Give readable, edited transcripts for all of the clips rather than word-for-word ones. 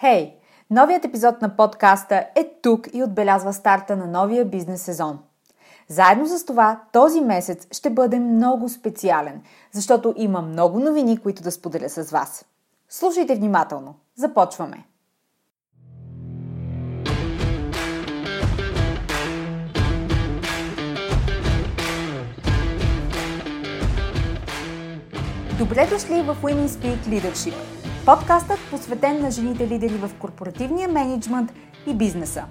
Хей! Новият епизод на подкаста е тук и отбелязва старта на новия бизнес сезон. Заедно с това, този месец ще бъде много специален, защото има много новини, които да споделя с вас. Слушайте внимателно. Започваме! Добре дошли в Women Speak Leadership, подкастът посветен на жените лидери в корпоративния мениджмънт и бизнеса.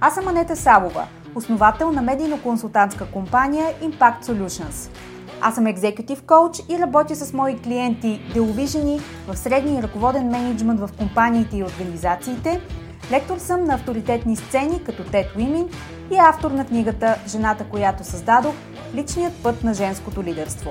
Аз съм Анета Сабова, основател на медийно-консултантска компания Impact Solutions. Аз съм екзекютив коуч и работя с мои клиенти, делови жени в средния и ръководен мениджмънт в компаниите и организациите, лектор съм на авторитетни сцени като TED Women и автор на книгата «Жената, която създадох – личният път на женското лидерство».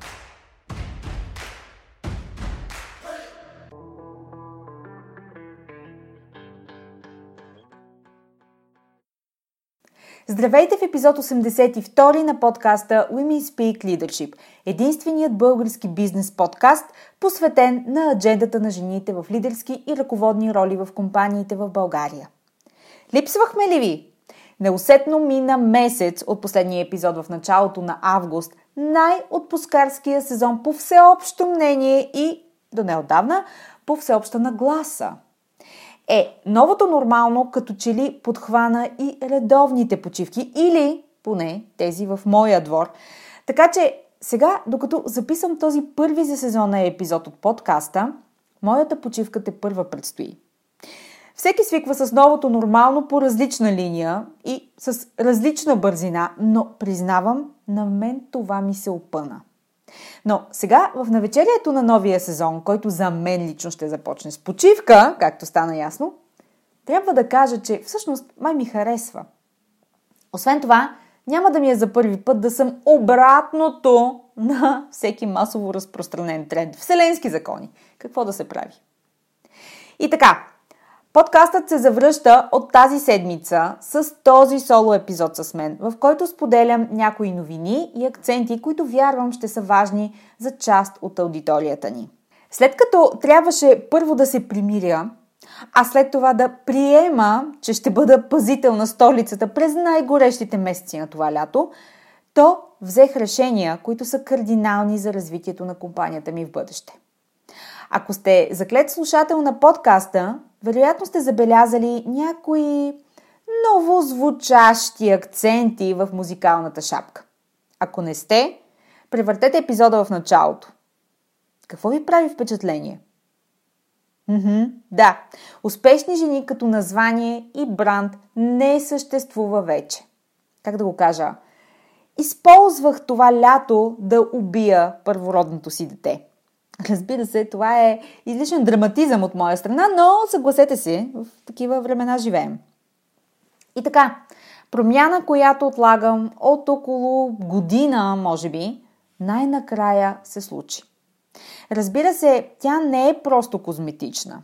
Здравейте в епизод 82 на подкаста Women Speak Leadership, единственият български бизнес подкаст, посветен на аджендата на жените в лидерски и ръководни роли в компаниите в България. Липсвахме ли ви? Неусетно мина месец от последния епизод в началото на август, най-отпускарския сезон по всеобщо мнение и, до неотдавна, по всеобща нагласа. Новото нормално като че ли подхвана и редовните почивки, или поне тези в моя двор. Така че сега, докато записам този първи за сезона епизод от подкаста, моята почивка тепърва предстои. Всеки свиква с новото нормално по различна линия и с различна бързина, но признавам, на мен това ми се опъна. Но сега, в навечерието на новия сезон, който за мен лично ще започне с почивка, както стана ясно, трябва да кажа, че всъщност май ми харесва. Освен това, няма да ми е за първи път да съм обратното на всеки масово разпространен тренд. Вселенски закони. Какво да се прави? И така, подкастът се завръща от тази седмица с този соло епизод с мен, в който споделям някои новини и акценти, които вярвам ще са важни за част от аудиторията ни. След като трябваше първо да се примиря, а след това да приема, че ще бъда пазител на столицата през най-горещите месеци на това лято, то взех решения, които са кардинални за развитието на компанията ми в бъдеще. Ако сте заклет слушател на подкаста, вероятно сте забелязали някои новозвучащи акценти в музикалната шапка. Ако не сте, превъртете епизода в началото. Какво ви прави впечатление? Да, успешни жени като название и бранд не съществува вече. Как да го кажа? Използвах това лято да убия първородното си дете. Разбира се, това е излишен драматизъм от моя страна, но съгласете се, в такива времена живеем. И така, промяна, която отлагам от около година, може би, най-накрая се случи. Разбира се, тя не е просто козметична.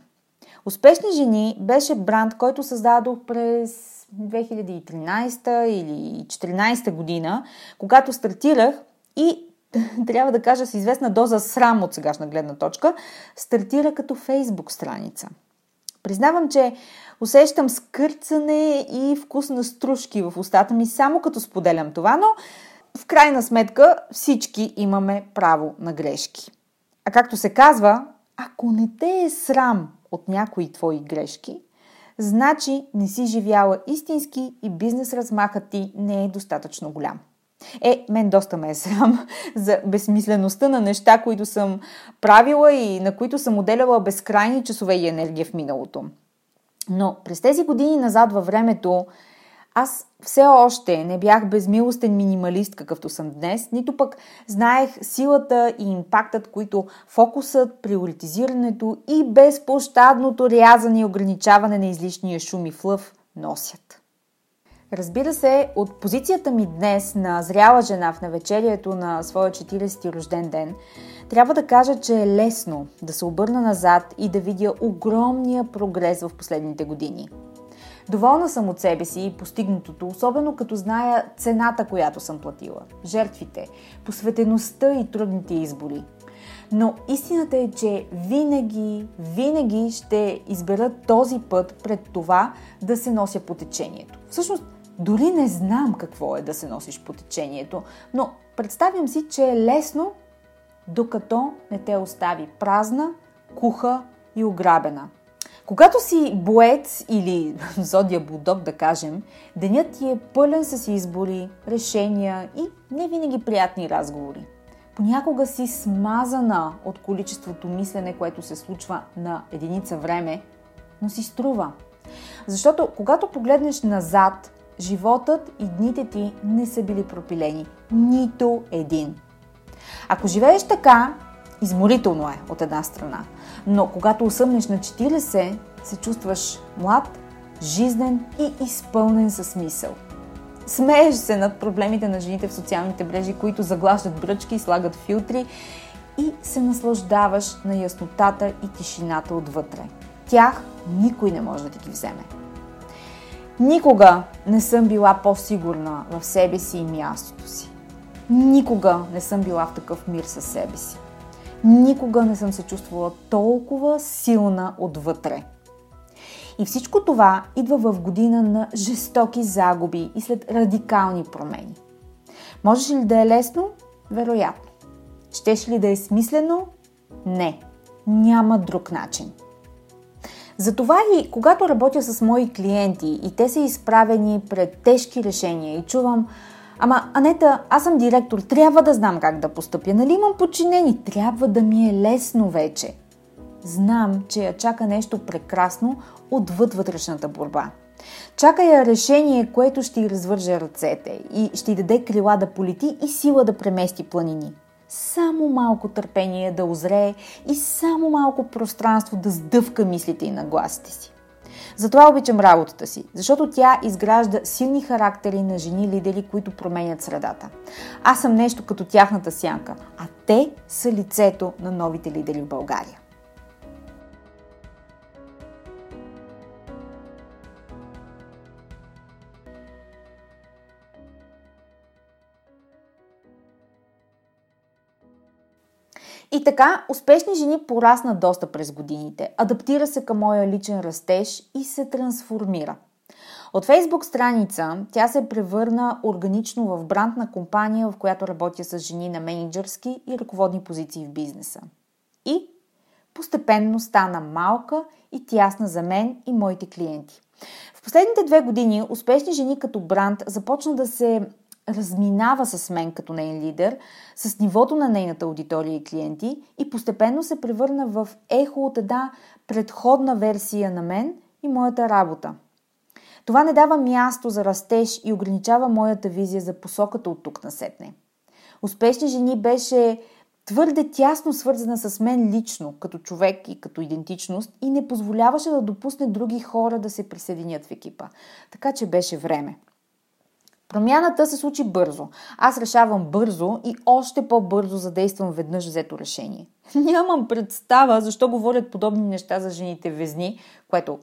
Успешни жени беше бранд, който създадох през 2013 или 2014 година, когато стартирах и трябва да кажа с известна доза срам от сегашна гледна точка, стартира като Фейсбук страница. Признавам, че усещам скърцане и вкус на стружки в устата ми само като споделям това, но в крайна сметка всички имаме право на грешки. А както се казва, ако не те е срам от някои твои грешки, значи не си живяла истински и бизнес размахът ти не е достатъчно голям. Мен доста ме е срам за безсмислеността на неща, които съм правила и на които съм отделяла безкрайни часове и енергия в миналото. Но през тези години назад във времето Аз все още не бях безмилостен минималист, какъвто съм днес, нито пък знаех силата и импактът, които фокусът, приоритизирането и безпощадното рязане и ограничаване на излишния шум и флъв носят. Разбира се, от позицията ми днес на зряла жена в навечерието на своя 40-ти рожден ден, трябва да кажа, че е лесно да се обърна назад и да видя огромния прогрес в последните години. Доволна съм от себе си и постигнатото, особено като зная цената, която съм платила, жертвите, посветеността и трудните избори. Но истината е, че винаги ще избера този път пред това да се нося по течението. Всъщност, дори не знам какво е да се носиш по течението, но представям си, че е лесно, докато не те остави празна, куха и ограбена. Когато си боец или зодия булдог, да кажем, денят ти е пълен с избори, решения и не винаги приятни разговори. Понякога си смазана от количеството мислене, което се случва на единица време, но си струва. Защото когато погледнеш назад, животът и дните ти не са били пропилени. Нито един. Ако живееш така, изморително е от една страна, но когато осъмнеш на 40, се чувстваш млад, жизнен и изпълнен със смисъл. Смееш се над проблемите на жените в социалните мрежи, които заглаждат бръчки, слагат филтри и се наслаждаваш на яснотата и тишината отвътре. Тях никой не може да ти ги вземе. Никога не съм била по-сигурна в себе си и мястото си. Никога не съм била в такъв мир със себе си. Никога не съм се чувствала толкова силна отвътре. И всичко това идва в година на жестоки загуби и след радикални промени. Можеш ли да е лесно? Вероятно. Щеш ли да е смислено? Не. Няма друг начин. Затова и когато работя с мои клиенти и те са изправени пред тежки решения и чувам: „Ама, Анета, аз съм директор, трябва да знам как да постъпя, нали имам подчинени, трябва да ми е лесно вече“, знам, че я чака нещо прекрасно отвъд вътрешната борба. Чака я решение, което ще й развърже ръцете и ще й даде крила да полети и сила да премести планини. Само малко търпение да озрее и само малко пространство да сдъвка мислите и нагласите си. Затова обичам работата си, защото тя изгражда силни характери на жени лидери, които променят средата. Аз съм нещо като тяхната сянка, а те са лицето на новите лидери в България. И така, успешни жени порасна доста през годините, адаптира се към моя личен растеж и се трансформира. От Фейсбук страница тя се превърна органично в брандна компания, в която работя с жени на мениджърски и ръководни позиции в бизнеса. И постепенно стана малка и тясна за мен и моите клиенти. В последните 2 години успешни жени като бранд започна да се разминава с мен като нейн лидер, с нивото на нейната аудитория и клиенти и постепенно се превърна в ехо от една предходна версия на мен и моята работа. Това не дава място за растеж и ограничава моята визия за посоката от тук насетне. Успешни жени беше твърде тясно свързана с мен лично, като човек и като идентичност и не позволяваше да допусне други хора да се присъединят в екипа. Така че беше време. Промяната се случи бързо. Аз решавам бързо и още по-бързо задействам веднъж взето решение. Нямам представа защо говорят подобни неща за жените везни, което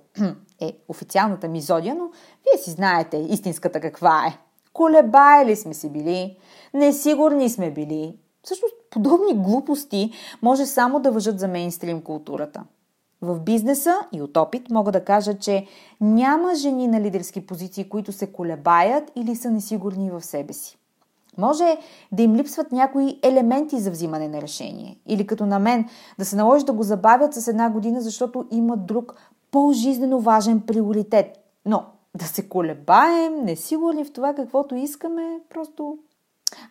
е официалната ми зодия, но вие си знаете истинската каква е. Колебаели сме си били, несигурни сме били. Всъщност подобни глупости може само да важат за мейнстрим културата. В бизнеса и от опит мога да кажа, че няма жени на лидерски позиции, които се колебаят или са несигурни в себе си. Може да им липсват някои елементи за взимане на решение. Или като на мен, да се наложи да го забавят с 1 година, защото има друг по-жизнено важен приоритет. Но да се колебаем, несигурни в това каквото искаме, просто...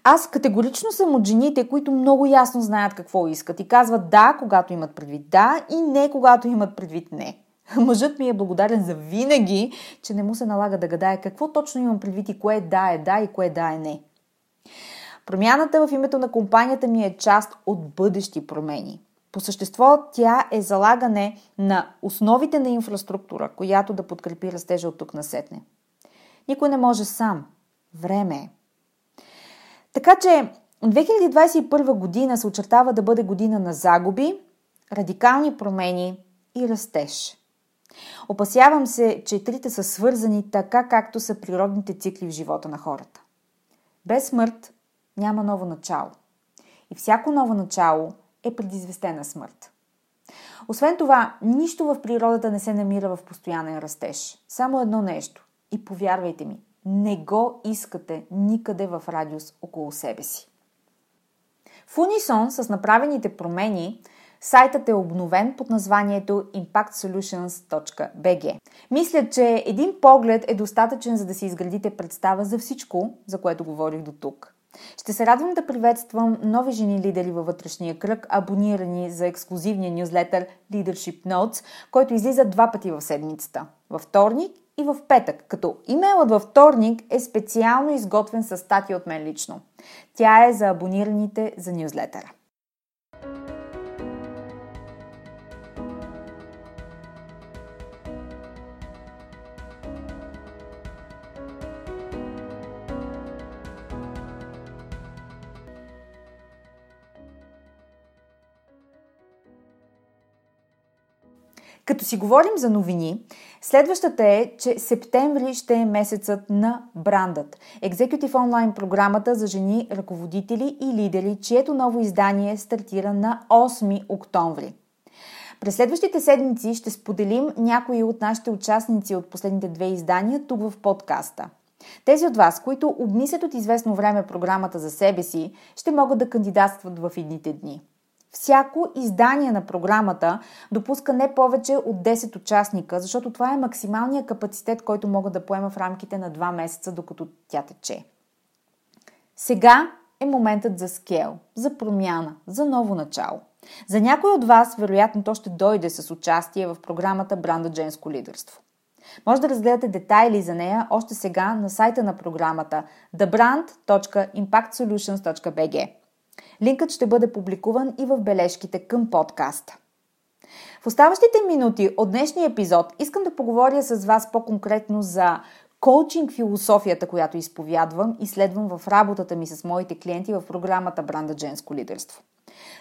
Аз категорично съм от жените, които много ясно знаят какво искат и казват да, когато имат предвид да и не, когато имат предвид не. Мъжът ми е благодарен за винаги, че не му се налага да гадае какво точно имам предвид и кое да е да и кое да е не. Промяната в името на компанията ми е част от бъдещи промени. По същество тя е залагане на основите на инфраструктура, която да подкрепи растежа от тук насетне. Никой не може сам. Време е. Така че 2021 година се очертава да бъде година на загуби, радикални промени и растеж. Опасявам се, че трите са свързани така, както са природните цикли в живота на хората. Без смърт няма ново начало. И всяко ново начало е предизвестена смърт. Освен това, нищо в природата не се намира в постоянен растеж. Само едно нещо. И повярвайте ми, не го искате никъде в радиус около себе си. В унисон с направените промени, сайтът е обновен под названието impactsolutions.bg. Мисля, че един поглед е достатъчен, за да си изградите представа за всичко, за което говорих до тук. Ще се радвам да приветствам нови жени лидери във вътрешния кръг, абонирани за ексклузивния нюзлетър Leadership Notes, който излиза 2 пъти в седмицата – във вторник и в петък, като имейлът във вторник е специално изготвен със статия от мен лично. Тя е за абонираните за нюзлетъра. Като си говорим за новини, следващата е, че септември ще е месецът на брандът. Екзекютив онлайн програмата за жени, ръководители и лидери, чието ново издание стартира на 8 октомври. През следващите седмици ще споделим някои от нашите участници от последните 2 издания тук в подкаста. Тези от вас, които обмислят от известно време програмата за себе си, ще могат да кандидатстват в идните дни. Всяко издание на програмата допуска не повече от 10 участника, защото това е максималният капацитет, който мога да поема в рамките на 2 месеца, докато тя тече. Сега е моментът за скейл, за промяна, за ново начало. За някой от вас, вероятно, то ще дойде с участие в програмата Бранд Женско лидерство. Може да разгледате детайли за нея още сега на сайта на програмата thebrand.impactsolutions.bg. Линкът ще бъде публикуван и в бележките към подкаста. В оставащите минути от днешния епизод искам да поговоря с вас по-конкретно за коучинг философията, която изповядвам и следвам в работата ми с моите клиенти в програмата Бранд Женско лидерство.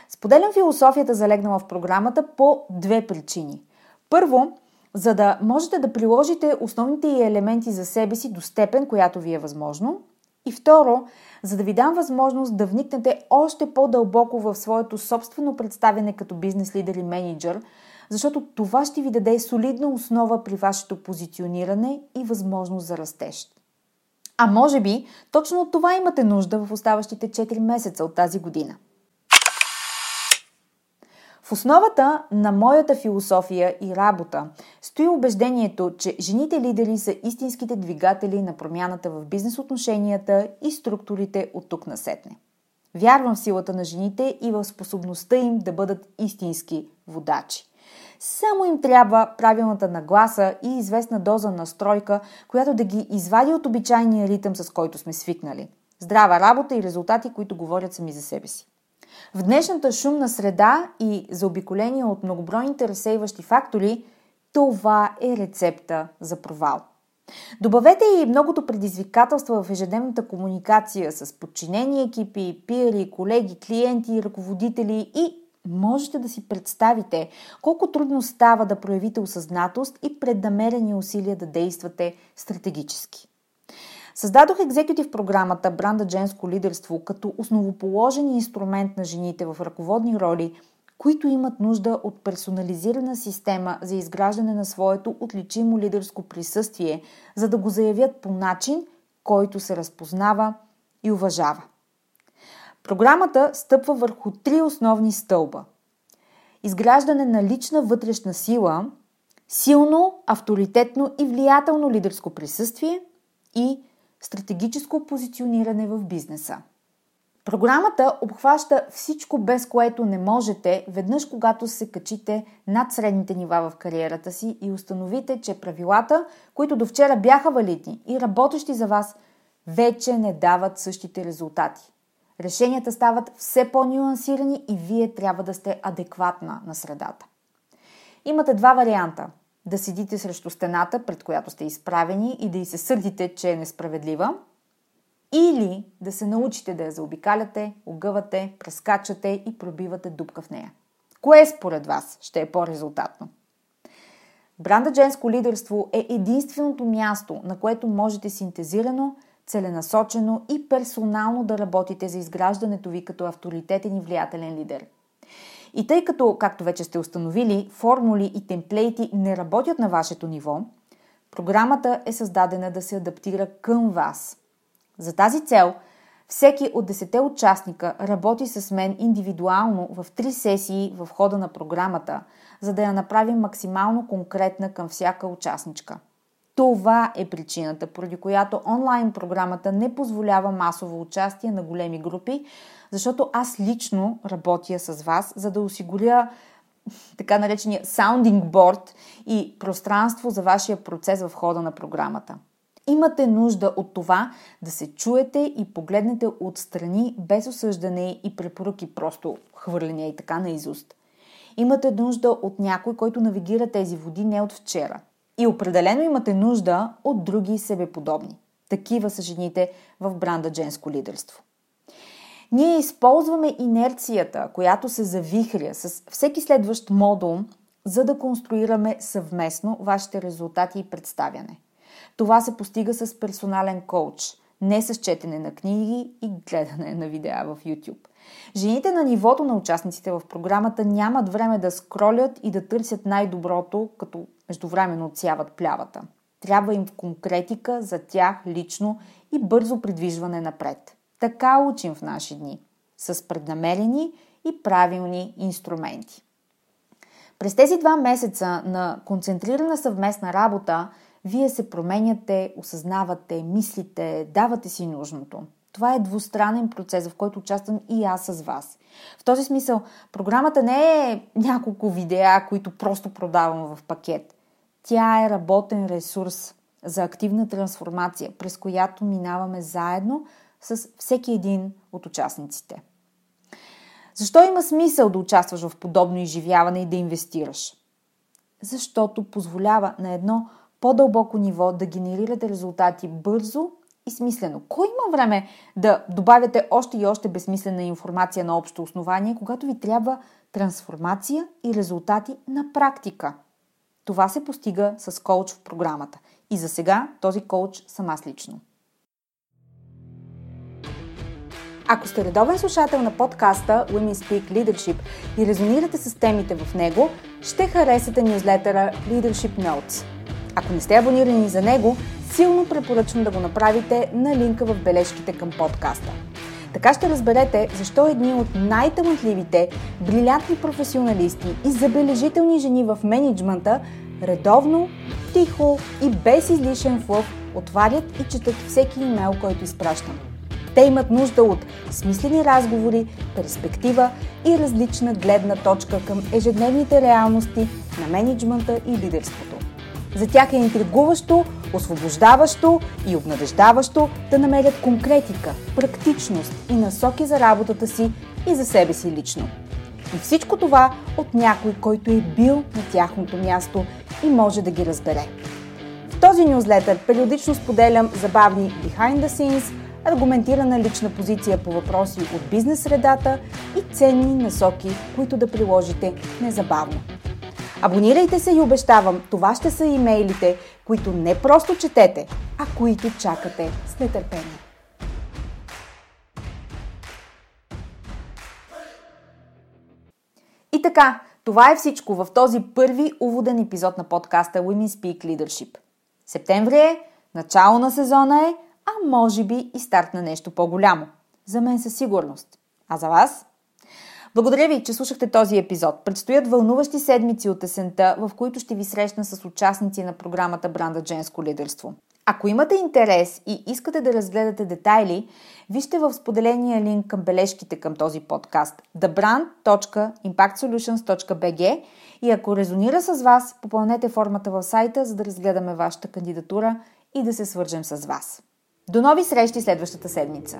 Споделям философията, залегнала в програмата, по 2 причини. Първо, за да можете да приложите основните ѝ елементи за себе си до степен, която ви е възможно. И второ, за да ви дам възможност да вникнете още по-дълбоко в своето собствено представяне като бизнес лидер и менеджер, защото това ще ви даде солидна основа при вашето позициониране и възможност за растеж. А може би, точно от това имате нужда в оставащите 4 месеца от тази година. В основата на моята философия и работа стои убеждението, че жените лидери са истинските двигатели на промяната в бизнес отношенията и структурите от тук насетне. Вярвам в силата на жените и в способността им да бъдат истински водачи. Само им трябва правилната нагласа и известна доза настройка, която да ги извади от обичайния ритъм, с който сме свикнали. Здрава работа и резултати, които говорят сами за себе си. В днешната шумна среда и заобиколение от многобройните разсейващи фактори, това е рецепта за провал. Добавете и многото предизвикателства в ежедневната комуникация с подчинени екипи, пиери, колеги, клиенти, ръководители и можете да си представите колко трудно става да проявите осъзнатост и преднамерени усилия да действате стратегически. Създадох екзекютив програмата Бранд Женско лидерство като основоположен инструмент на жените в ръководни роли, които имат нужда от персонализирана система за изграждане на своето отличимо лидерско присъствие, за да го заявят по начин, който се разпознава и уважава. Програмата стъпва върху 3 основни стълба. Изграждане на лична вътрешна сила, силно, авторитетно и влиятелно лидерско присъствие и стратегическо позициониране в бизнеса. Програмата обхваща всичко, без което не можете, веднъж когато се качите над средните нива в кариерата си и установите, че правилата, които до вчера бяха валидни и работещи за вас, вече не дават същите резултати. Решенията стават все по-нюансирани и вие трябва да сте адекватна на средата. Имате два варианта. Да седите срещу стената, пред която сте изправени и да й се сърдите, че е несправедлива, или да се научите да я заобикаляте, огъвате, прескачате и пробивате дупка в нея. Кое според вас ще е по-резултатно? Брандът женско лидерство е единственото място, на което можете синтезирано, целенасочено и персонално да работите за изграждането ви като авторитетен и влиятелен лидер. И тъй като, както вече сте установили, формули и темплейти не работят на вашето ниво, програмата е създадена да се адаптира към вас. За тази цел, всеки от 10 участника работи с мен индивидуално в 3 сесии в хода на програмата, за да я направим максимално конкретна към всяка участничка. Това е причината, поради която онлайн програмата не позволява масово участие на големи групи, защото аз лично работя с вас, за да осигуря така наречения sounding board и пространство за вашия процес в хода на програмата. Имате нужда от това да се чуете и погледнете отстрани без осъждане и препоръки, просто хвърляне и така наизуст. Имате нужда от някой, който навигира тези води не от вчера. И определено имате нужда от други себеподобни. Такива са жените в бранда женско лидерство. Ние използваме инерцията, която се завихря с всеки следващ модул, за да конструираме съвместно вашите резултати и представяне. Това се постига с персонален коуч, не с четене на книги и гледане на видеа в YouTube. Жените на нивото на участниците в програмата нямат време да скролят и да търсят най-доброто, като междувременно отсяват плявата. Трябва им конкретика за тях лично и бързо придвижване напред. Така учим в наши дни, с преднамерени и правилни инструменти. През тези 2 месеца на концентрирана съвместна работа вие се променяте, осъзнавате, мислите, давате си нужното. Това е двустранен процес, в който участвам и аз с вас. В този смисъл, програмата не е няколко видеа, които просто продавам в пакет. Тя е работен ресурс за активна трансформация, през която минаваме заедно с всеки един от участниците. Защо има смисъл да участваш в подобно изживяване и да инвестираш? Защото позволява на едно по-дълбоко ниво да генерирате резултати бързо и смислено. Кой има време да добавяте още и още безсмислена информация на общо основание, когато ви трябва трансформация и резултати на практика? Това се постига с коуч в програмата. И за сега този коуч съм аз лично. Ако сте редовен слушател на подкаста Women Speak Leadership и резонирате с темите в него, ще харесате нюзлетъра Leadership Notes. Ако не сте абонирани за него, силно препоръчвам да го направите на линка в бележките към подкаста. Така ще разберете защо едни от най-талантливите, брилянтни професионалисти и забележителни жени в мениджмънта редовно, тихо и без излишен флъв отварят и четат всеки имейл, който изпращам. Те имат нужда от смислени разговори, перспектива и различна гледна точка към ежедневните реалности на мениджмънта и лидерството. За тях е интригуващо, освобождаващо и обнадеждаващо да намерят конкретика, практичност и насоки за работата си и за себе си лично. И всичко това от някой, който е бил на тяхното място и може да ги разбере. В този нюзлетър периодично споделям забавни behind the scenes, аргументирана лична позиция по въпроси от бизнес средата и ценни насоки, които да приложите незабавно. Абонирайте се и обещавам, това ще са имейлите, които не просто четете, а които чакате с нетърпение. И така, това е всичко в този първи уводен епизод на подкаста Women Speak Leadership. Септември е, начало на сезона е, а може би и старт на нещо по-голямо. За мен със сигурност. А за вас? Благодаря ви, че слушахте този епизод. Предстоят вълнуващи седмици от есента, в които ще ви срещна с участници на програмата Бранда женско лидерство. Ако имате интерес и искате да разгледате детайли, вижте в споделения линк към бележките към този подкаст thebrand.impactsolutions.bg и ако резонира с вас, попълнете формата в сайта, за да разгледаме вашата кандидатура и да се свържем с вас. До нови срещи следващата седмица!